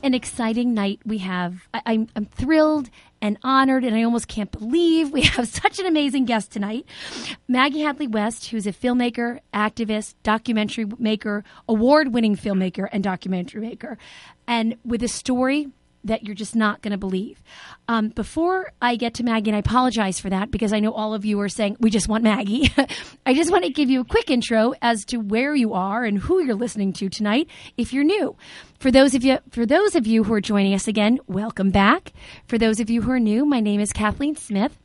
An exciting night we have. I'm thrilled and honored, and I almost can't believe we have such an amazing guest tonight. Maggie Hadley West, who's a filmmaker, activist, documentary maker, award-winning filmmaker and documentary maker, and with a story that you're just not going to believe. Before I get to Maggie, and I apologize for that because I know all of you are saying, we just want Maggie. I just want to give you a quick intro as to where you are and who you're listening to tonight if you're new. For those of you who are joining us again, welcome back. For those of you who are new, my name is Kathleen Smith.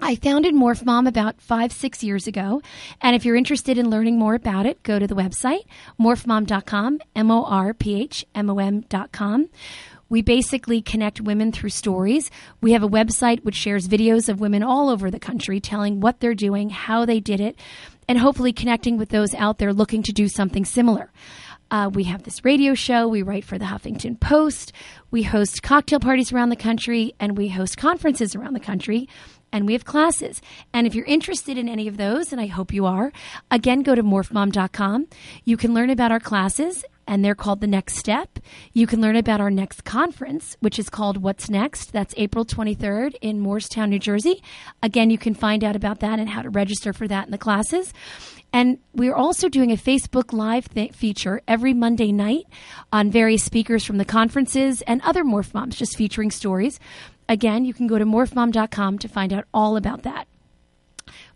I founded Morph Mom about 5-6 years ago, and if you're interested in learning more about it, go to the website, morphmom.com, morphmom.com. We basically connect women through stories. We have a website which shares videos of women all over the country telling what they're doing, how they did it, and hopefully connecting with those out there looking to do something similar. We have this radio show. We write for the Huffington Post. We host cocktail parties around the country, and we host conferences around the country, and we have classes. And if you're interested in any of those, and I hope you are, again, go to morphmom.com. You can learn about our classes, and they're called The Next Step. You can learn about our next conference, which is called What's Next. That's April 23rd in Morristown, New Jersey. Again, you can find out about that and how to register for that in the classes. And we're also doing a Facebook Live feature every Monday night on various speakers from the conferences and other Morph Moms, just featuring stories. Again, you can go to morphmom.com to find out all about that.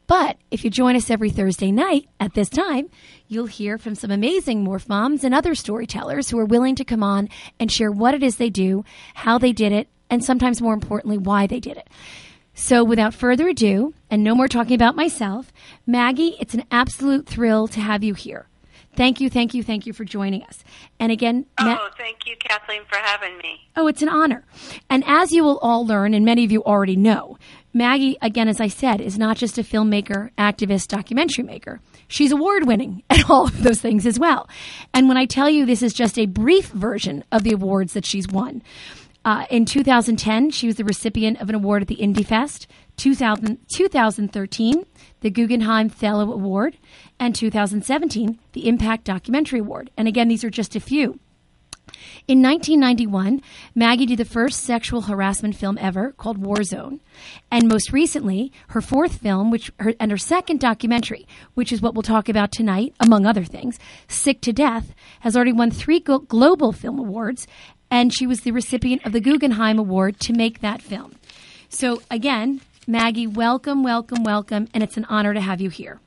But if you join us every Thursday night at this time, you'll hear from some amazing Morph Moms and other storytellers who are willing to come on and share what it is they do, how they did it, and sometimes more importantly, why they did it. So without further ado, and no more talking about myself, Maggie, it's an absolute thrill to have you here. Thank you for joining us. And again, thank you, Kathleen, for having me. Oh, it's an honor. And as you will all learn, and many of you already know, Maggie, again, as I said, is not just a filmmaker, activist, documentary maker. She's award-winning at all of those things as well. And when I tell you this is just a brief version of the awards that she's won. In 2010, she was the recipient of an award at the Indie Fest. 2013, the Guggenheim Fellow Award. And 2017, the Impact Documentary Award. And again, these are just a few. In 1991, Maggie did the first sexual harassment film ever called War Zone. And most recently, her fourth film and her second documentary, which is what we'll talk about tonight, among other things, Sick to Death, has already won 3 global film awards, and she was the recipient of the Guggenheim Award to make that film. So again, Maggie, welcome, welcome, welcome, and it's an honor to have you here.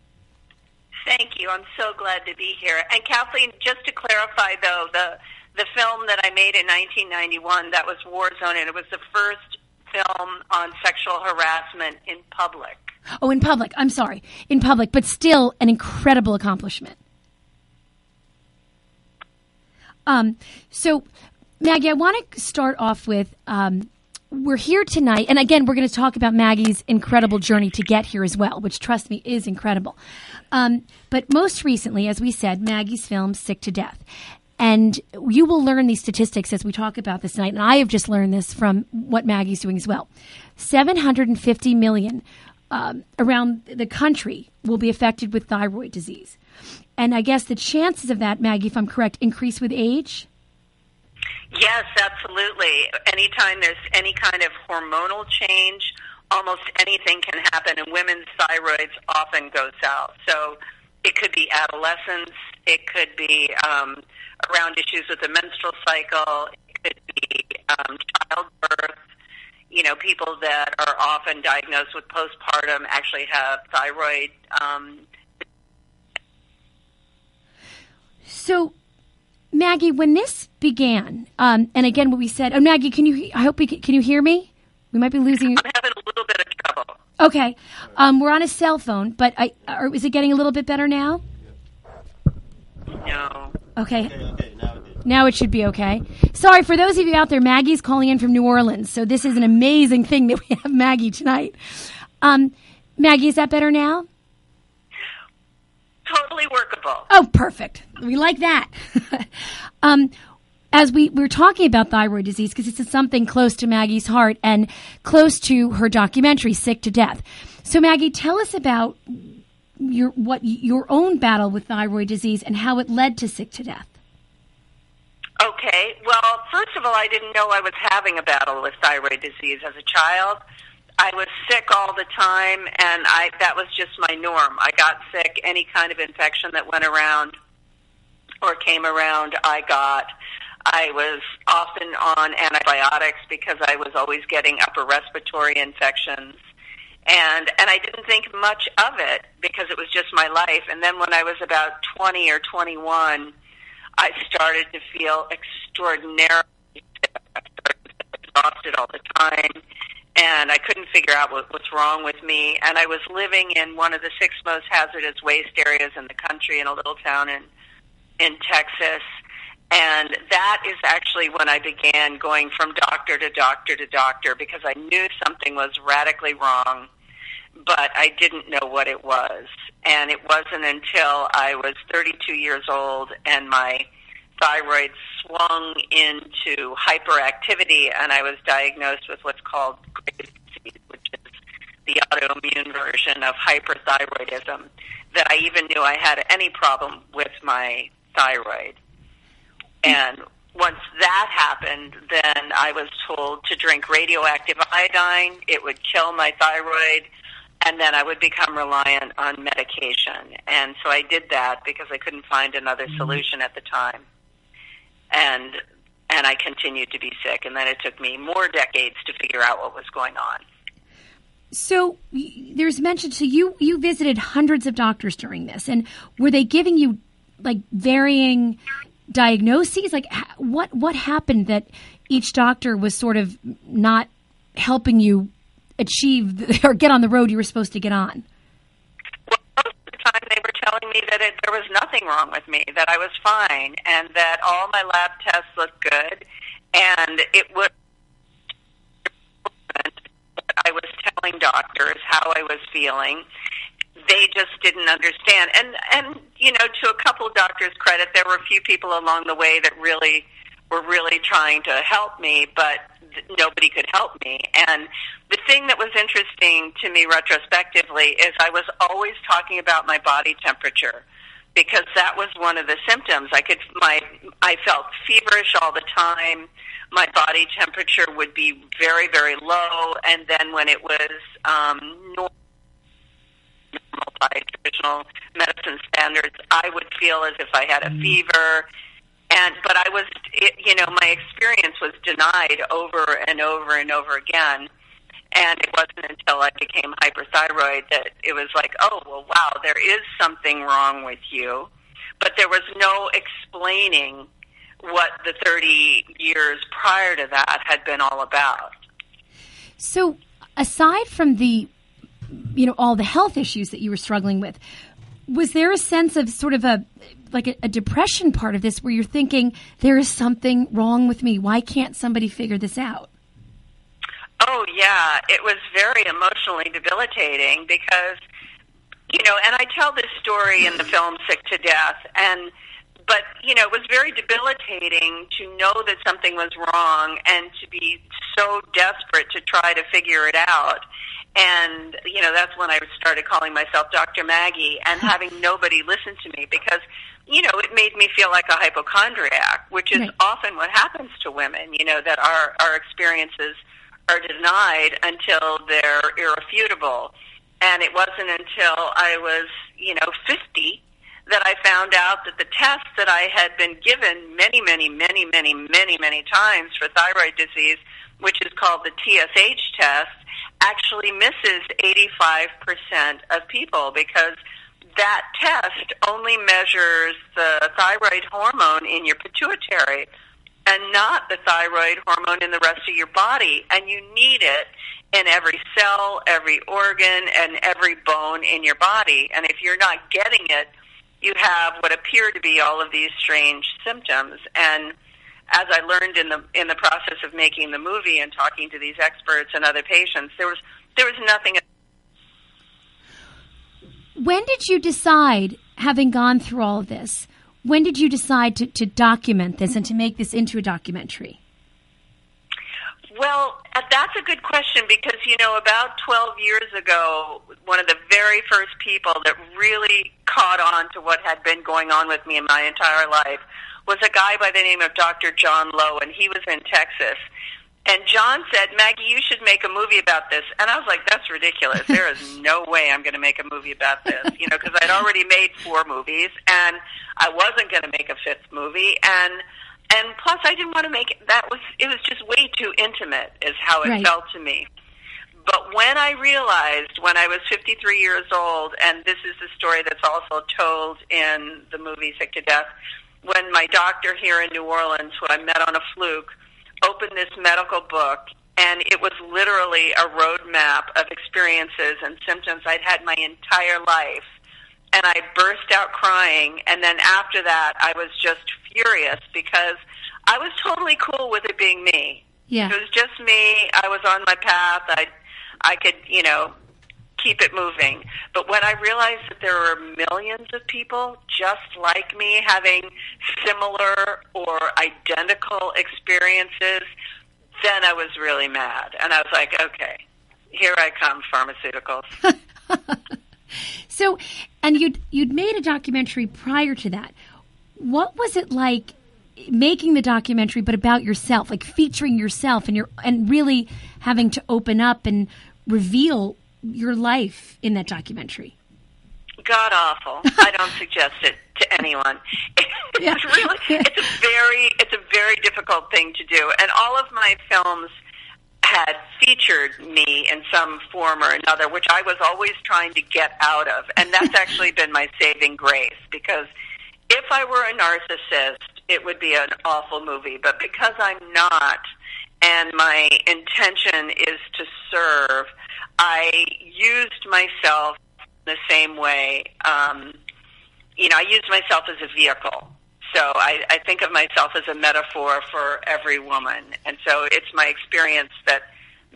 Thank you. I'm so glad to be here. And Kathleen, just to clarify, though, the film that I made in 1991, that was War Zone, and it was the first film on sexual harassment in public. Oh, in public. I'm sorry. In public, but still an incredible accomplishment. So, Maggie, I want to start off with we're here tonight, and again, we're going to talk about Maggie's incredible journey to get here as well, which, trust me, is incredible. But most recently, as we said, Maggie's film, Sick to Death. And you will learn these statistics as we talk about this tonight, and I have just learned this from what Maggie's doing as well. 750 million around the country will be affected with thyroid disease. And I guess the chances of that, Maggie, if I'm correct, increase with age? Yes, absolutely. Anytime there's any kind of hormonal change, almost anything can happen, and women's thyroids often go south. So it could be adolescence, it could be around issues with the menstrual cycle, it could be childbirth. You know, people that are often diagnosed with postpartum actually have thyroid. So, Maggie, when this began, and again, what we said. Oh, Maggie, can you hear me? We might be losing you. I'm having a little bit of trouble. Okay, we're on a cell phone, but is it getting a little bit better now? No. Okay. Now it should be okay. Sorry, for those of you out there, Maggie's calling in from New Orleans, so this is an amazing thing that we have Maggie tonight. Maggie, is that better now? Totally workable. Oh, perfect. We like that. As we're talking about thyroid disease, because it's something close to Maggie's heart and close to her documentary, Sick to Death. So, Maggie, tell us about your own battle with thyroid disease and how it led to Sick to Death. Okay. Well, first of all, I didn't know I was having a battle with thyroid disease as a child. I was sick all the time, and that was just my norm. I got sick. Any kind of infection that went around or came around, I got. I was often on antibiotics because I was always getting upper respiratory infections. And I didn't think much of it because it was just my life. And then when I was about 20 or 21, I started to feel extraordinarily sick. I started exhausted all the time, and I couldn't figure out what was wrong with me. And I was living in one of the 6 most hazardous waste areas in the country in a little town in Texas. And that is actually when I began going from doctor to doctor to doctor because I knew something was radically wrong, but I didn't know what it was. And it wasn't until I was 32 years old and my thyroid swung into hyperactivity and I was diagnosed with what's called Graves' disease, which is the autoimmune version of hyperthyroidism, that I even knew I had any problem with my thyroid. And once that happened, then I was told to drink radioactive iodine. It would kill my thyroid, and then I would become reliant on medication. And so I did that because I couldn't find another solution at the time. And I continued to be sick, and then it took me more decades to figure out what was going on. So there's mention, so you visited hundreds of doctors during this, and were they giving you, like, varying diagnoses? Like, what happened that each doctor was sort of not helping you achieve or get on the road you were supposed to get on? Well, most of the time they were telling me that there was nothing wrong with me, that I was fine, and that all my lab tests looked good, and it was I was telling doctors how I was feeling. They just didn't understand. And you know, to a couple of doctors' credit, there were a few people along the way that really were really trying to help me, but nobody could help me. And the thing that was interesting to me retrospectively is I was always talking about my body temperature, because that was one of the symptoms. I felt feverish all the time. My body temperature would be very, very low, and then when it was normal by traditional medicine standards, I would feel as if I had a fever. But I was, my experience was denied over and over and over again. And it wasn't until I became hyperthyroid that it was like, oh, well, wow, there is something wrong with you. But there was no explaining what the 30 years prior to that had been all about. So aside from the, all the health issues that you were struggling with, was there a sense of sort of a depression part of this where you're thinking, there is something wrong with me? Why can't somebody figure this out? Oh, yeah. It was very emotionally debilitating because, and I tell this story in the film Sick to Death, but it was very debilitating to know that something was wrong and to be so desperate to try to figure it out. And, that's when I started calling myself Dr. Maggie and having nobody listen to me because, it made me feel like a hypochondriac, which is often what happens to women, that our experiences are denied until they're irrefutable. And it wasn't until I was, 50 that I found out that the test that I had been given many, many, many, many, many, many times for thyroid disease, which is called the TSH test, actually misses 85% of people because that test only measures the thyroid hormone in your pituitary and not the thyroid hormone in the rest of your body. And you need it in every cell, every organ, and every bone in your body. And if you're not getting it, you have what appear to be all of these strange symptoms. And as I learned in the process of making the movie and talking to these experts and other patients, there was nothing. When did you decide, having gone through all of this, when did you decide to document this and to make this into a documentary? Well, that's a good question because, about 12 years ago, one of the very first people that really caught on to what had been going on with me in my entire life was a guy by the name of Dr. John Lowe, and he was in Texas. And John said, Maggie, you should make a movie about this. And I was like, that's ridiculous. There is no way I'm going to make a movie about this, because I'd already made 4 movies, and I wasn't going to make a 5th movie. And plus, I didn't want to make it. It was just way too intimate is how it felt to me. But when I realized, when I was 53 years old, and this is the story that's also told in the movie Sick to Death, when my doctor here in New Orleans, who I met on a fluke, opened this medical book, and it was literally a roadmap of experiences and symptoms I'd had my entire life, and I burst out crying, and then after that, I was just furious because I was totally cool with it being me. Yeah. It was just me. I was on my path. I could, keep it moving. But when I realized that there were millions of people just like me having similar or identical experiences, then I was really mad. And I was like, okay, here I come, pharmaceuticals. So, and you'd made a documentary prior to that. What was it like making the documentary but about yourself, like featuring yourself and really having to open up and reveal your life in that documentary? God awful. I don't suggest it to anyone. It's a very difficult thing to do. And all of my films had featured me in some form or another, which I was always trying to get out of. And that's actually been my saving grace, because if I were a narcissist, it would be an awful movie. But because I'm not, and my intention is to serve, I used myself the same way you know, I use myself as a vehicle. So I think of myself as a metaphor for every woman. And so it's my experience that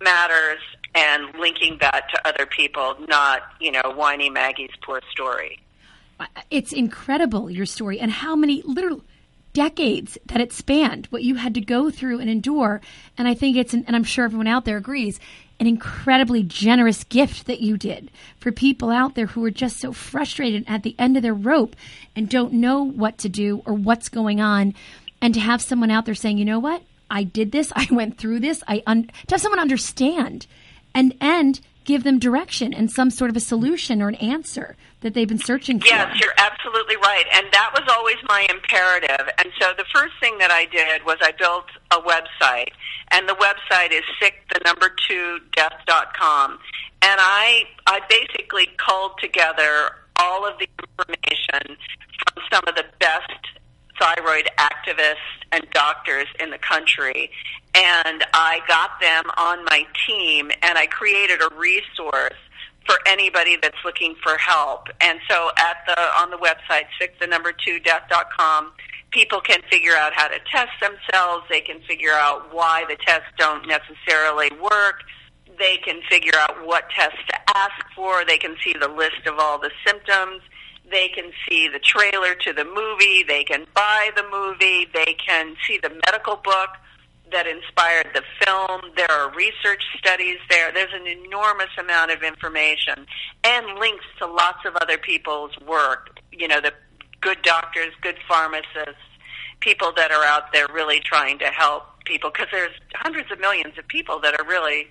matters and linking that to other people, not, you know, whiny Maggie's poor story. It's incredible, your story, and how many literal decades that it spanned, what you had to go through and endure. And I think it's, and I'm sure everyone out there agrees, an incredibly generous gift that you did for people out there who are just so frustrated at the end of their rope and don't know what to do or what's going on. And to have someone out there saying, you know what, I did this, I went through this, to have someone understand and give them direction and some sort of a solution or an answer that they've been searching for. Yes, you're absolutely right. And that was always my imperative. And so the first thing that I did was I built a website. And the website is sick2death.com. And I basically culled together all of the information from some of the best thyroid activists and doctors in the country. And I got them on my team, and I created a resource for anybody that's looking for help. And so on the website, sick2death.com, people can figure out how to test themselves. They can figure out why the tests don't necessarily work. They can figure out what tests to ask for. They can see the list of all the symptoms. They can see the trailer to the movie. They can buy the movie. They can see the medical book that inspired the film. There are research studies there. There's an enormous amount of information and links to lots of other people's work, you know, the good doctors, good pharmacists, people that are out there really trying to help people, because there's hundreds of millions of people that are really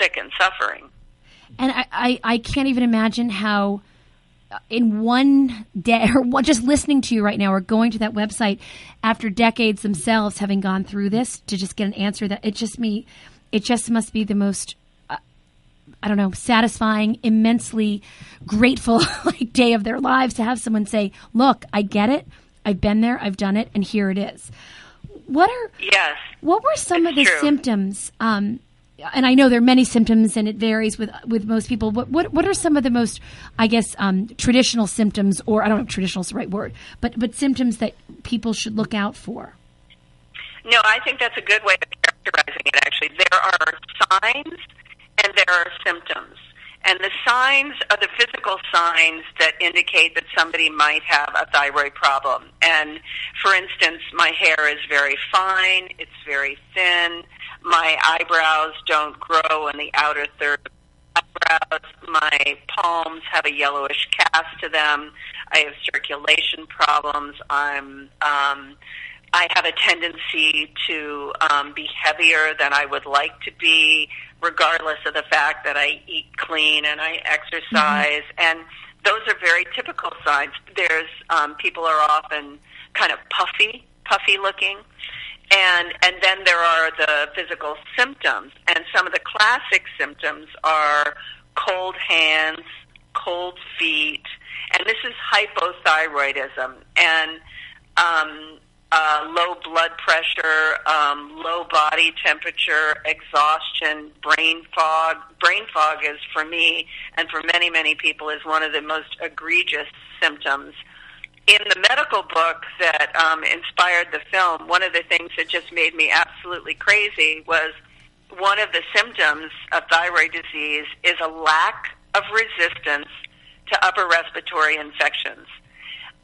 sick and suffering. And I can't even imagine how in one day, or just listening to you right now or going to that website after decades themselves having gone through this to just get an answer, that it just must be the most, satisfying, immensely grateful day of their lives to have someone say, look, I get it. I've been there. I've done it. And here it is. What were some of the symptoms? And I know there are many symptoms and it varies with most people. What are some of the most, traditional symptoms, or I don't know if traditional is the right word, but symptoms that people should look out for? No, I think that's a good way of characterizing it, actually. There are signs and there are symptoms. And the signs are the physical signs that indicate that somebody might have a thyroid problem. And, for instance, my hair is very fine, it's very thin, my eyebrows don't grow in the outer third of my eyebrows, my palms have a yellowish cast to them, I have circulation problems, I have a tendency to be heavier than I would like to be, regardless of the fact that I eat clean and I exercise. Mm-hmm. And those are very typical signs. There's people are often kind of puffy looking. And then there are the physical symptoms. And some of the classic symptoms are cold hands, cold feet. And this is hypothyroidism. And low blood pressure, low body temperature, exhaustion, brain fog. Brain fog is, for me and for many, many people, is one of the most egregious symptoms. In the medical book that inspired the film, one of the things that just made me absolutely crazy was one of the symptoms of thyroid disease is a lack of resistance to upper respiratory infections.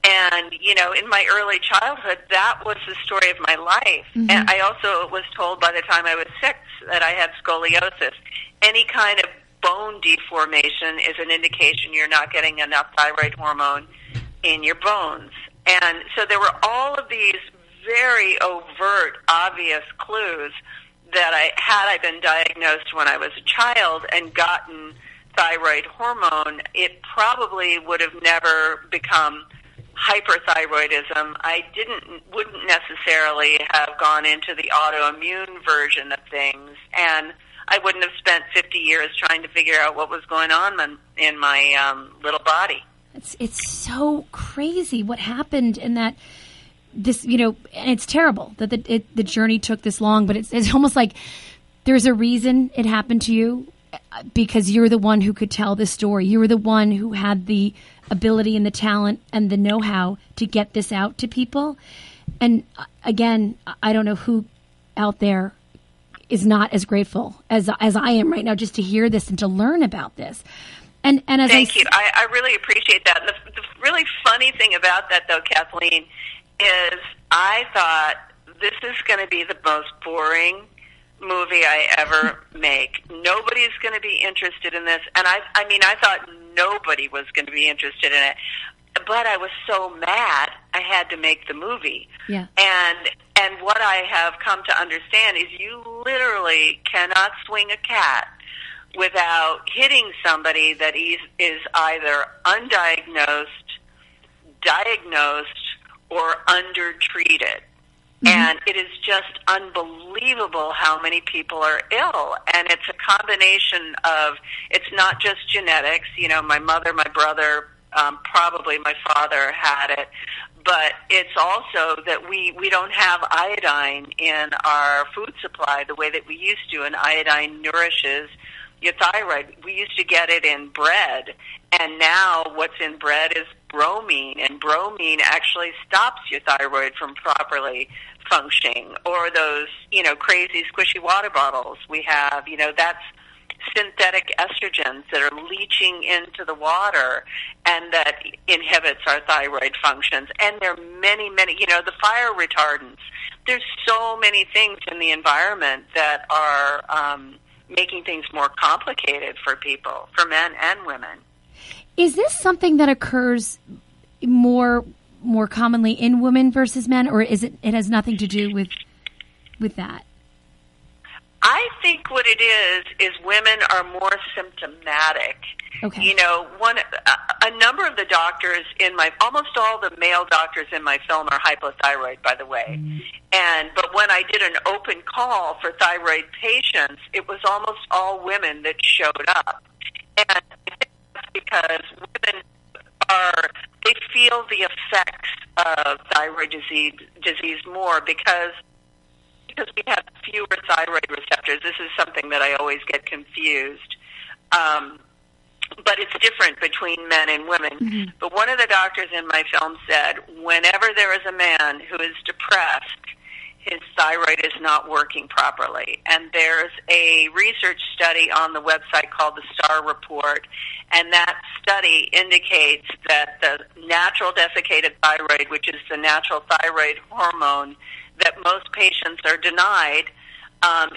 And, you know, in my early childhood, that was the story of my life. Mm-hmm. And I also was told by the time I was 6 that I had scoliosis. Any kind of bone deformation is an indication you're not getting enough thyroid hormone in your bones. And so there were all of these very overt, obvious clues that I been diagnosed when I was a child and gotten thyroid hormone, it probably would have never become hyperthyroidism. I wouldn't necessarily have gone into the autoimmune version of things, and I wouldn't have spent 50 years trying to figure out what was going on in my little body. It's so crazy what happened in that. This, you know, and it's terrible that the journey took this long, but it's almost like there's a reason it happened to you, because you're the one who could tell this story. You were the one who had the ability and the talent and the know-how to get this out to people. And again, I don't know who out there is not as grateful as I am right now just to hear this and to learn about this. And as Thank you. I really appreciate that. The really funny thing about that, though, Kathleen, is I thought this is going to be the most boring movie I ever make. Nobody's going to be interested in this. And I mean, I thought nobody was going to be interested in it. But I was so mad I had to make the movie. Yeah. And what I have come to understand is you literally cannot swing a cat without hitting somebody that is either undiagnosed, diagnosed, or undertreated. Mm-hmm. And it is just unbelievable how many people are ill. And it's a combination of, it's not just genetics. You know, my mother, my brother, probably my father had it. But it's also that we don't have iodine in our food supply the way that we used to, and iodine nourishes your thyroid. We used to get it in bread, and now what's in bread is bromine, and bromine actually stops your thyroid from properly functioning. Or those, you know, crazy squishy water bottles we have, you know, that's synthetic estrogens that are leaching into the water and that inhibits our thyroid functions. And there are many, many, you know, the fire retardants. There's so many things in the environment that are making things more complicated for people, for men and women. Is this something that occurs more commonly in women versus men, or is it has nothing to do with that? I think what it is women are more symptomatic. Okay. You know, a number of the doctors in my, almost all the male doctors in my film are hypothyroid, by the way. Mm-hmm. But when I did an open call for thyroid patients, it was almost all women that showed up. And I think that's because women they feel the effects of thyroid disease more because we have fewer thyroid receptors. This is something that I always get confused. But it's different between men and women. Mm-hmm. But one of the doctors in my film said, whenever there is a man who is depressed, his thyroid is not working properly. And there's a research study on the website called the STAR Report, and that study indicates that the natural desiccated thyroid, which is the natural thyroid hormone that most patients are denied,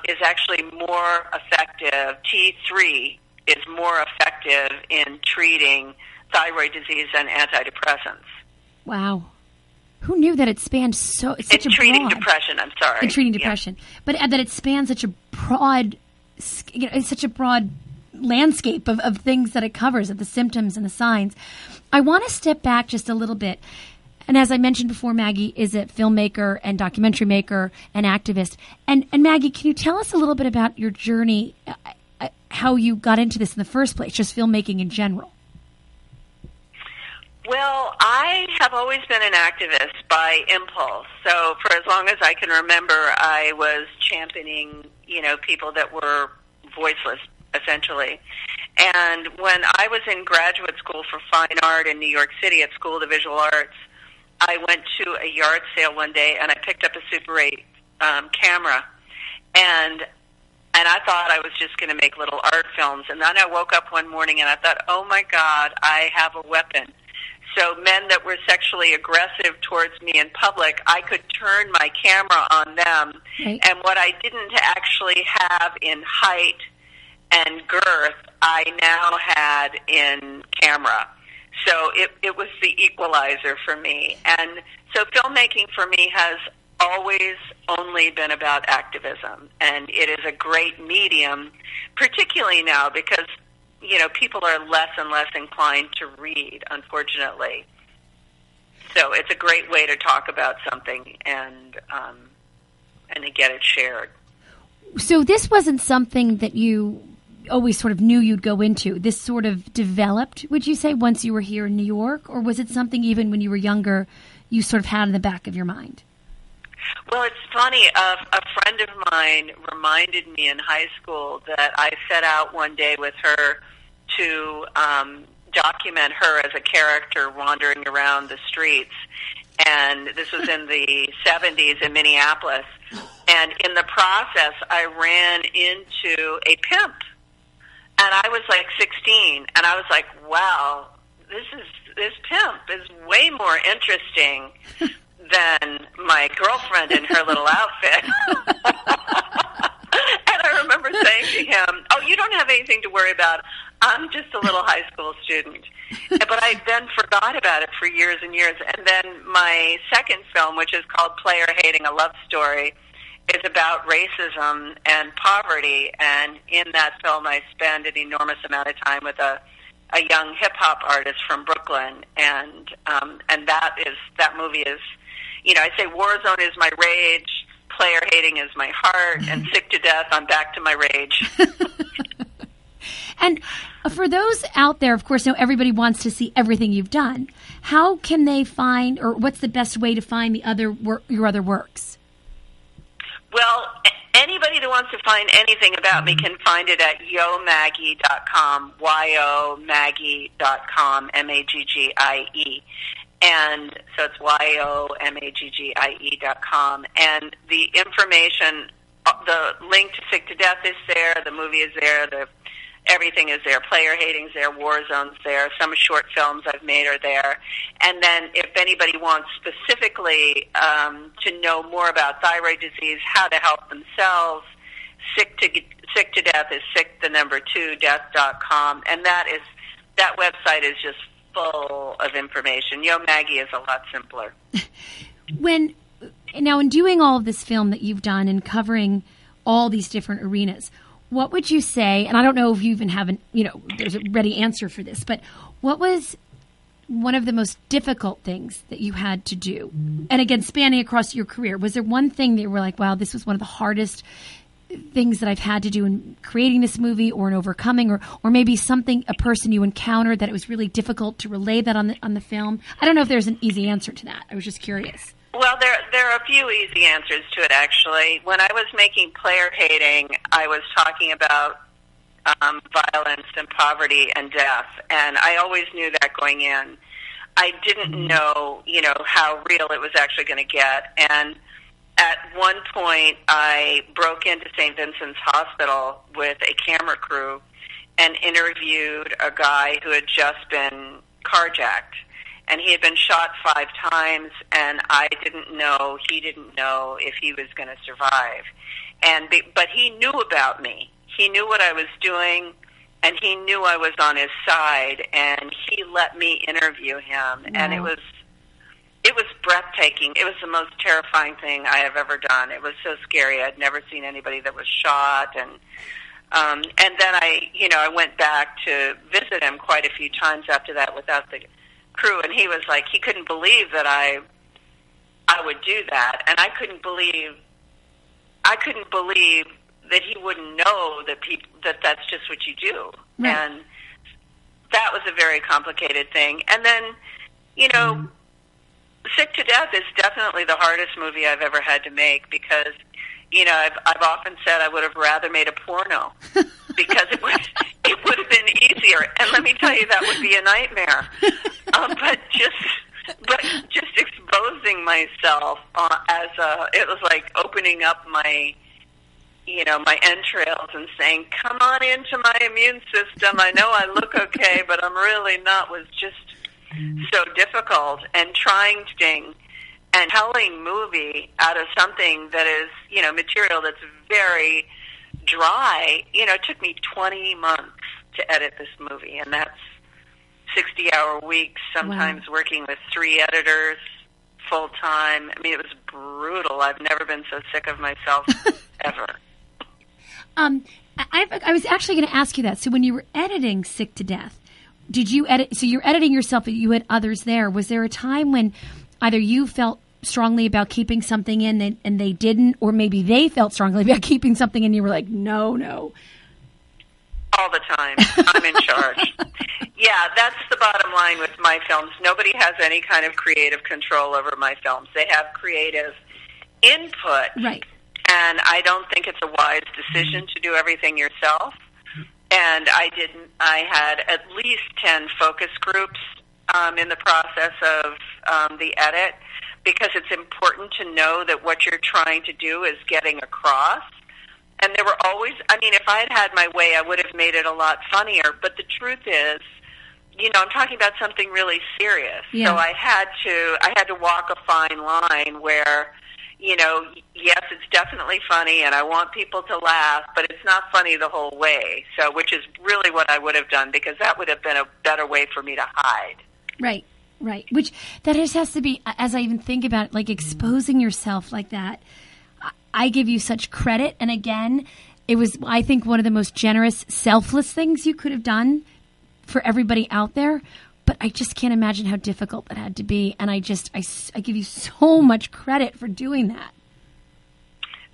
is actually more effective. T3 is more effective in treating thyroid disease than antidepressants. Wow. Who knew that it spanned so... In treating depression. Yeah. But that it spans such a broad... You know, such a broad landscape of things that it covers, of the symptoms and the signs. I want to step back just a little bit. And as I mentioned before, Maggie is a filmmaker and documentary maker and activist. And Maggie, can you tell us a little bit about your journey, how you got into this in the first place, just filmmaking in general? Well, I have always been an activist by impulse. So for as long as I can remember, I was championing, you know, people that were voiceless, essentially. And when I was in graduate school for fine art in New York City at School of the Visual Arts, I went to a yard sale one day and I picked up a Super 8 camera, and I thought I was just going to make little art films. And then I woke up one morning and I thought, oh my God, I have a weapon. So men that were sexually aggressive towards me in public, I could turn my camera on them. Right. And what I didn't actually have in height and girth, I now had in camera. So it was the equalizer for me. And so filmmaking for me has always only been about activism. And it is a great medium, particularly now because, you know, people are less and less inclined to read, unfortunately. So it's a great way to talk about something and to get it shared. So this wasn't something that you always sort of knew you'd go into. This sort of developed, would you say, once you were here in New York? Or was it something even when you were younger you sort of had in the back of your mind? Well, it's funny. A friend of mine reminded me in high school that I set out one day with her to document her as a character wandering around the streets. And this was in the 70s in Minneapolis. And in the process, I ran into a pimp. And I was like 16. And I was like, wow, this pimp is way more interesting than my girlfriend in her little outfit. And I remember saying to him, oh, you don't have anything to worry about. I'm just a little high school student. But I then forgot about it for years and years. And then my second film, which is called Player Hating a Love Story, is about racism and poverty. And in that film, I spend an enormous amount of time with a young hip-hop artist from Brooklyn. And that movie is, you know, I say War Zone is my rage, Player Hating is my heart, and Sick to Death, I'm back to my rage. And for those out there, of course, now everybody wants to see everything you've done. How can they find, or what's the best way to find your other works? Well, anybody that wants to find anything about me can find it at yomaggie.com, yomaggie.com, Maggie. And so it's yomaggie.com. And the information, the link to Sick to Death is there, the movie is there, everything is there. Player Hating's there, War Zone's there, some short films I've made are there. And then if anybody wants specifically to know more about thyroid disease, how to help themselves, Sick to Death is sick2death.com. And that website is just full of information. Yo Maggie is a lot simpler. Now, in doing all of this film that you've done and covering all these different arenas, what would you say, and I don't know if you even have there's a ready answer for this, but what was one of the most difficult things that you had to do? And again, spanning across your career, was there one thing that you were like, wow, this was one of the hardest things that I've had to do in creating this movie or in overcoming, or maybe a person you encountered that it was really difficult to relay that on the film? I don't know if there's an easy answer to that. I was just curious. Well, there are a few easy answers to it, actually. When I was making Player Hating, I was talking about violence and poverty and death, and I always knew that going in. I didn't know, how real it was actually going to get, and at one point I broke into St. Vincent's Hospital with a camera crew and interviewed a guy who had just been carjacked. And he had been shot 5 times, and he didn't know if he was going to survive. But he knew about me. He knew what I was doing, and he knew I was on his side, and he let me interview him. Wow. And it was breathtaking. It was the most terrifying thing I have ever done. It was so scary. I'd never seen anybody that was shot, and then I went back to visit him quite a few times after that without the crew, and he was like, he couldn't believe that I would do that, and I couldn't believe that he wouldn't know that that's just what you do, right. And that was a very complicated thing. And then, Sick to Death is definitely the hardest movie I've ever had to make, because I've often said I would have rather made a porno because it would have been easier. And let me tell you, that would be a nightmare. But just exposing myself it was like opening up my, my entrails and saying, "Come on into my immune system. I know I look okay, but I'm really not." Was just so difficult, and trying to ding. And telling movie out of something that is, material that's very dry, it took me 20 months to edit this movie, and that's 60-hour weeks, sometimes wow. Working with 3 editors full time. I mean, it was brutal. I've never been so sick of myself ever. I was actually going to ask you that. So when you were editing Sick to Death, did you edit? So you're editing yourself, but you had others there. Was there a time when either you felt strongly about keeping something in and they didn't, or maybe they felt strongly about keeping something and you were like, no. All the time. I'm in charge. Yeah, that's the bottom line with my films. Nobody has any kind of creative control over my films. They have creative input. Right. And I don't think it's a wise decision to do everything yourself. And I didn't. I had at least 10 focus groups in the process of the edit, because it's important to know that what you're trying to do is getting across. And there were always, I mean, if I had had my way, I would have made it a lot funnier. But the truth is, you know, I'm talking about something really serious. Yeah. So I had to walk a fine line where, you know, yes, it's definitely funny and I want people to laugh, but it's not funny the whole way. So, which is really what I would have done, because that would have been a better way for me to hide. Right, right. Which that just has to be, as I even think about it, like exposing yourself like that. I give you such credit. And again, it was, I think, one of the most generous, selfless things you could have done for everybody out there. But I just can't imagine how difficult that had to be. And I give you so much credit for doing that.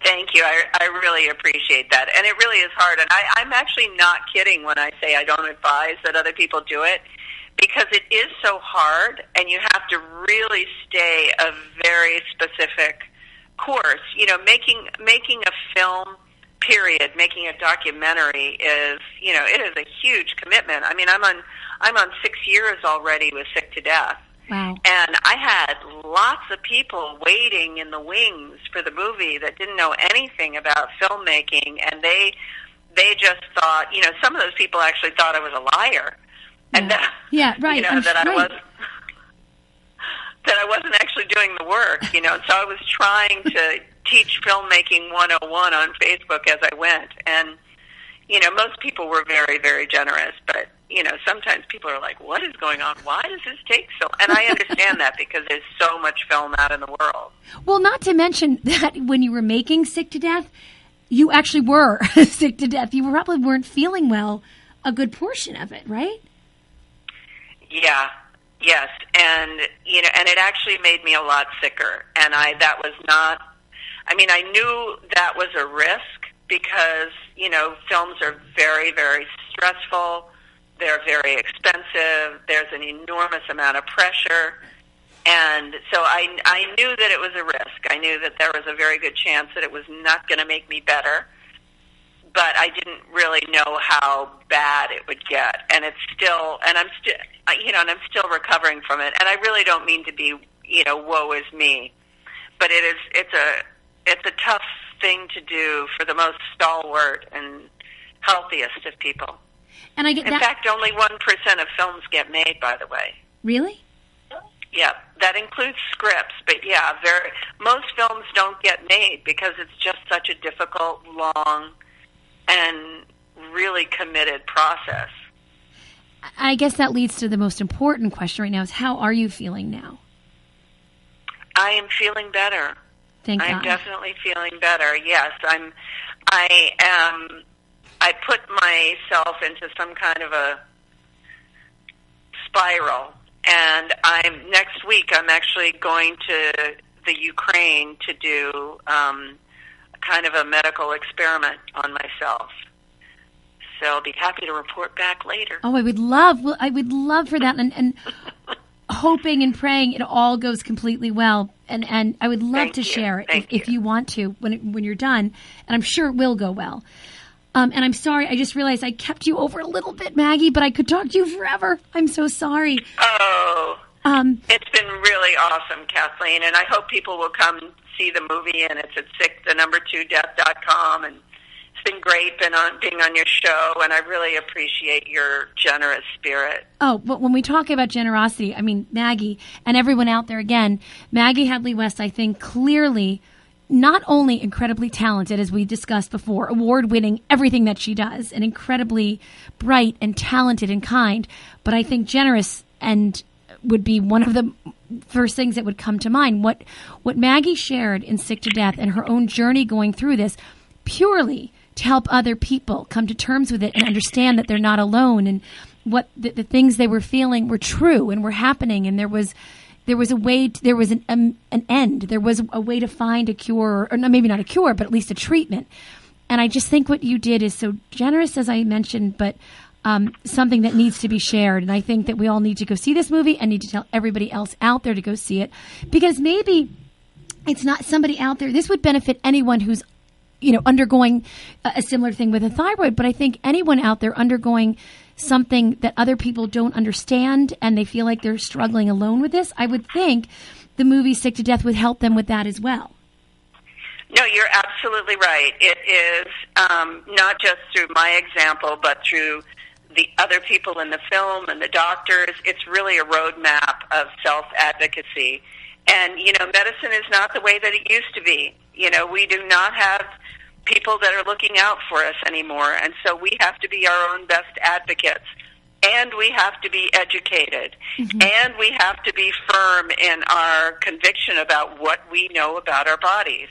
Thank you. I really appreciate that. And it really is hard. And I'm actually not kidding when I say I don't advise that other people do it, because it is so hard, and you have to really stay a very specific course. You know, making a film, period, making a documentary is, you know, it is a huge commitment. I mean, I'm on 6 years already with Sick to Death. Wow. And I had lots of people waiting in the wings for the movie that didn't know anything about filmmaking, and they just thought, you know, some of those people actually thought I was a liar. And yeah. Right. You know, I wasn't actually doing the work, you know. So I was trying to teach filmmaking 101 on Facebook as I went. And, you know, most people were very, very generous, but, you know, sometimes people are like, what is going on? Why does this take so? And I understand that, because there's so much film out in the world. Well, not to mention that when you were making Sick to Death, you actually were sick to death. You probably weren't feeling well a good portion of it, right? Yeah. Yes, and you know, and it actually made me a lot sicker, and I knew that was a risk, because, you know, films are very, very stressful, they're very expensive, there's an enormous amount of pressure, and so I knew that it was a risk. I knew that there was a very good chance that it was not going to make me better, but I didn't really know how bad it would get. And it's still, and I'm still, you know, and I'm still recovering from it. And I really don't mean to be, you know, woe is me, but it's a tough thing to do for the most stalwart and healthiest of people. And I get that. In fact, only 1% of films get made, by the way. Really? Yeah, that includes scripts, but yeah, most films don't get made, because it's just such a difficult, long, and really committed process. I guess that leads to the most important question right now is, how are you feeling now? I am feeling better. Thank God. I'm definitely feeling better. Yes, I put myself into some kind of a spiral, and next week I'm actually going to the Ukraine to do kind of a medical experiment on myself. So I'll be happy to report back later. Oh, I would love for that, and hoping and praying it all goes completely well. And I would love share it if you want to when you're done, and I'm sure it will go well. And I'm sorry, I just realized I kept you over a little bit, Maggie, but I could talk to you forever. I'm so sorry. Oh, it's been really awesome, Kathleen, and I hope people will come see the movie, and it's at sick2death.com, and it's been great being on your show, and I really appreciate your generous spirit. Oh, but when we talk about generosity, I mean, Maggie and everyone out there, again, Maggie Hadley West, I think, clearly not only incredibly talented, as we discussed before, award-winning, everything that she does, and incredibly bright and talented and kind, but I think generous and would be one of the first things that would come to mind. What Maggie shared in Sick to Death and her own journey going through this, purely to help other people come to terms with it and understand that they're not alone, and what the things they were feeling were true and were happening, and there was a way to, there was an end, there was a way to find a cure, or maybe not a cure, but at least a treatment. And I just think what you did is so generous, as I mentioned, but something that needs to be shared. And I think that we all need to go see this movie, and need to tell everybody else out there to go see it, because maybe it's not somebody out there. This would benefit anyone who's undergoing a similar thing with a thyroid. But I think anyone out there undergoing something that other people don't understand and they feel like they're struggling alone with this, I would think the movie Sick to Death would help them with that as well. No, you're absolutely right. It is not just through my example, but through the other people in the film and the doctors. It's really a roadmap of self-advocacy. And, you know, medicine is not the way that it used to be. You know, we do not have people that are looking out for us anymore. And so we have to be our own best advocates. And we have to be educated. Mm-hmm. And we have to be firm in our conviction about what we know about our bodies,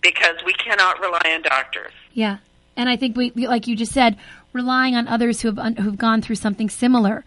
because we cannot rely on doctors. Yeah. And I think we, like you just said, relying on others who've gone through something similar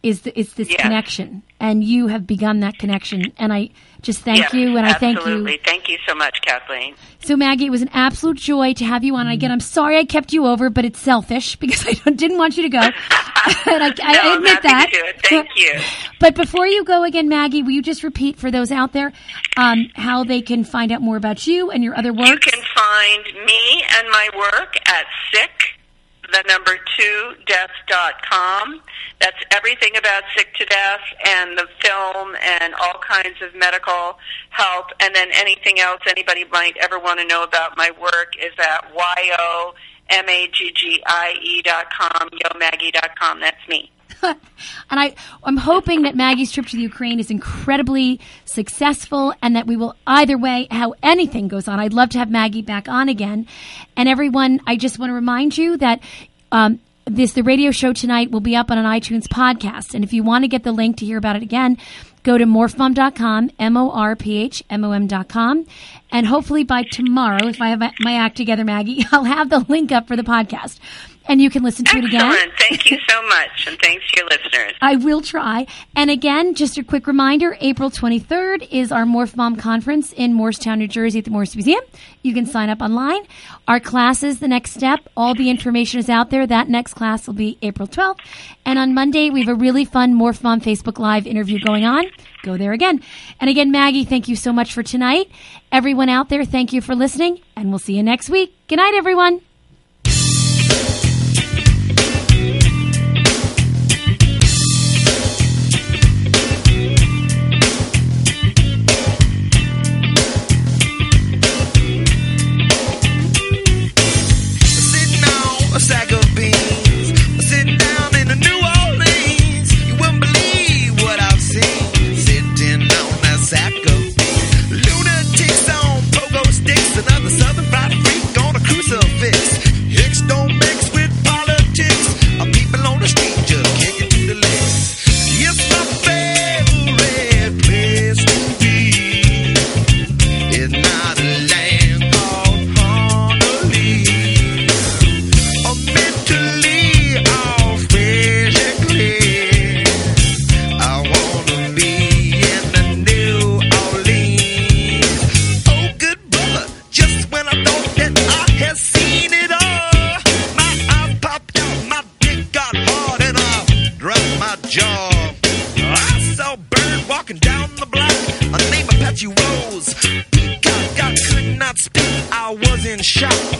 is this connection. And you have begun that connection. And I just thank you. And absolutely. I thank you. Absolutely. Thank you so much, Kathleen. So, Maggie, it was an absolute joy to have you on. And again, I'm sorry I kept you over, but it's selfish because I didn't want you to go. And I admit that. To do it. Thank you. But before you go again, Maggie, will you just repeat for those out there how they can find out more about you and your other work? You can find me and my work at sick2death.com. That's everything about Sick to Death and the film and all kinds of medical help. And then anything else anybody might ever want to know about my work is at yoMaggie.com, yomaggie.com. That's me. And I'm hoping that Maggie's trip to the Ukraine is incredibly successful and that we will, either way, how anything goes on, I'd love to have Maggie back on again. And everyone, I just want to remind you that the radio show tonight will be up on an iTunes podcast. And if you want to get the link to hear about it again, go to morphmom.com, morphmom.com. And hopefully by tomorrow, if I have my act together, Maggie, I'll have the link up for the podcast. And you can listen to it again. Excellent. Thank you so much. And thanks to your listeners. I will try. And again, just a quick reminder, April 23rd is our Morph Mom Conference in Morristown, New Jersey at the Morris Museum. You can sign up online. Our class is The Next Step. All the information is out there. That next class will be April 12th. And on Monday, we have a really fun Morph Mom Facebook Live interview going on. Go there again. And again, Maggie, thank you so much for tonight. Everyone out there, thank you for listening. And we'll see you next week. Good night, everyone. Shot.